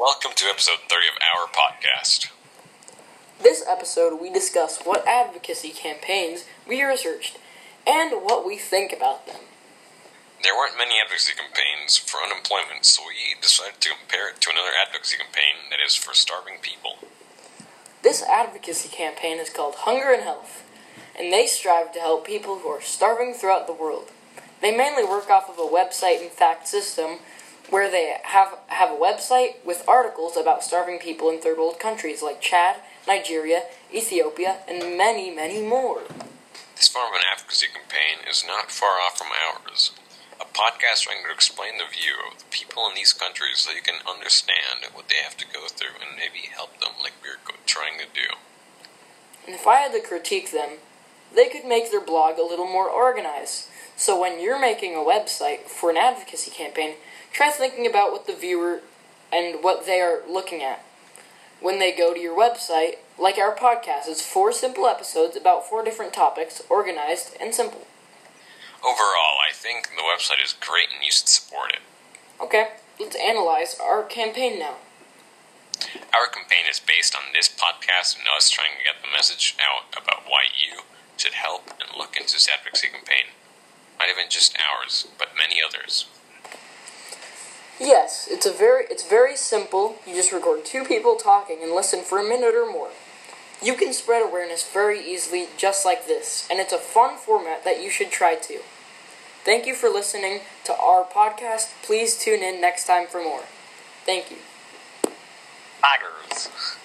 Welcome to episode 30 of our podcast. This episode, we discuss what advocacy campaigns we researched and what we think about them. There weren't many advocacy campaigns for unemployment, so we decided to compare it to another advocacy campaign that is for starving people. This advocacy campaign is called Hunger and Health, and they strive to help people who are starving throughout the world. They mainly work off of a website and fact system where they have a website with articles about starving people in third world countries like Chad, Nigeria, Ethiopia, and many, many more. This form of an advocacy campaign is not far off from ours. A podcast where I'm going to explain the view of the people in these countries so you can understand what they have to go through and maybe help them like we're trying to do. And if I had to critique them, they could make their blog a little more organized. So when you're making a website for an advocacy campaign, try thinking about what the viewer and what they are looking at when they go to your website. Like our podcast, it's 4 simple episodes about 4 different topics, organized and simple. Overall, I think the website is great and you should support it. Okay, let's analyze our campaign now. Our campaign is based on this podcast and us trying to get the message out about why you should help and look into this advocacy campaign. Not even just ours, but many others. Yes, it's very simple. You just record 2 people talking and listen for a minute or more. You can spread awareness very easily just like this, and it's a fun format that you should try too. Thank you for listening to our podcast. Please tune in next time for more. Thank you. Tigers.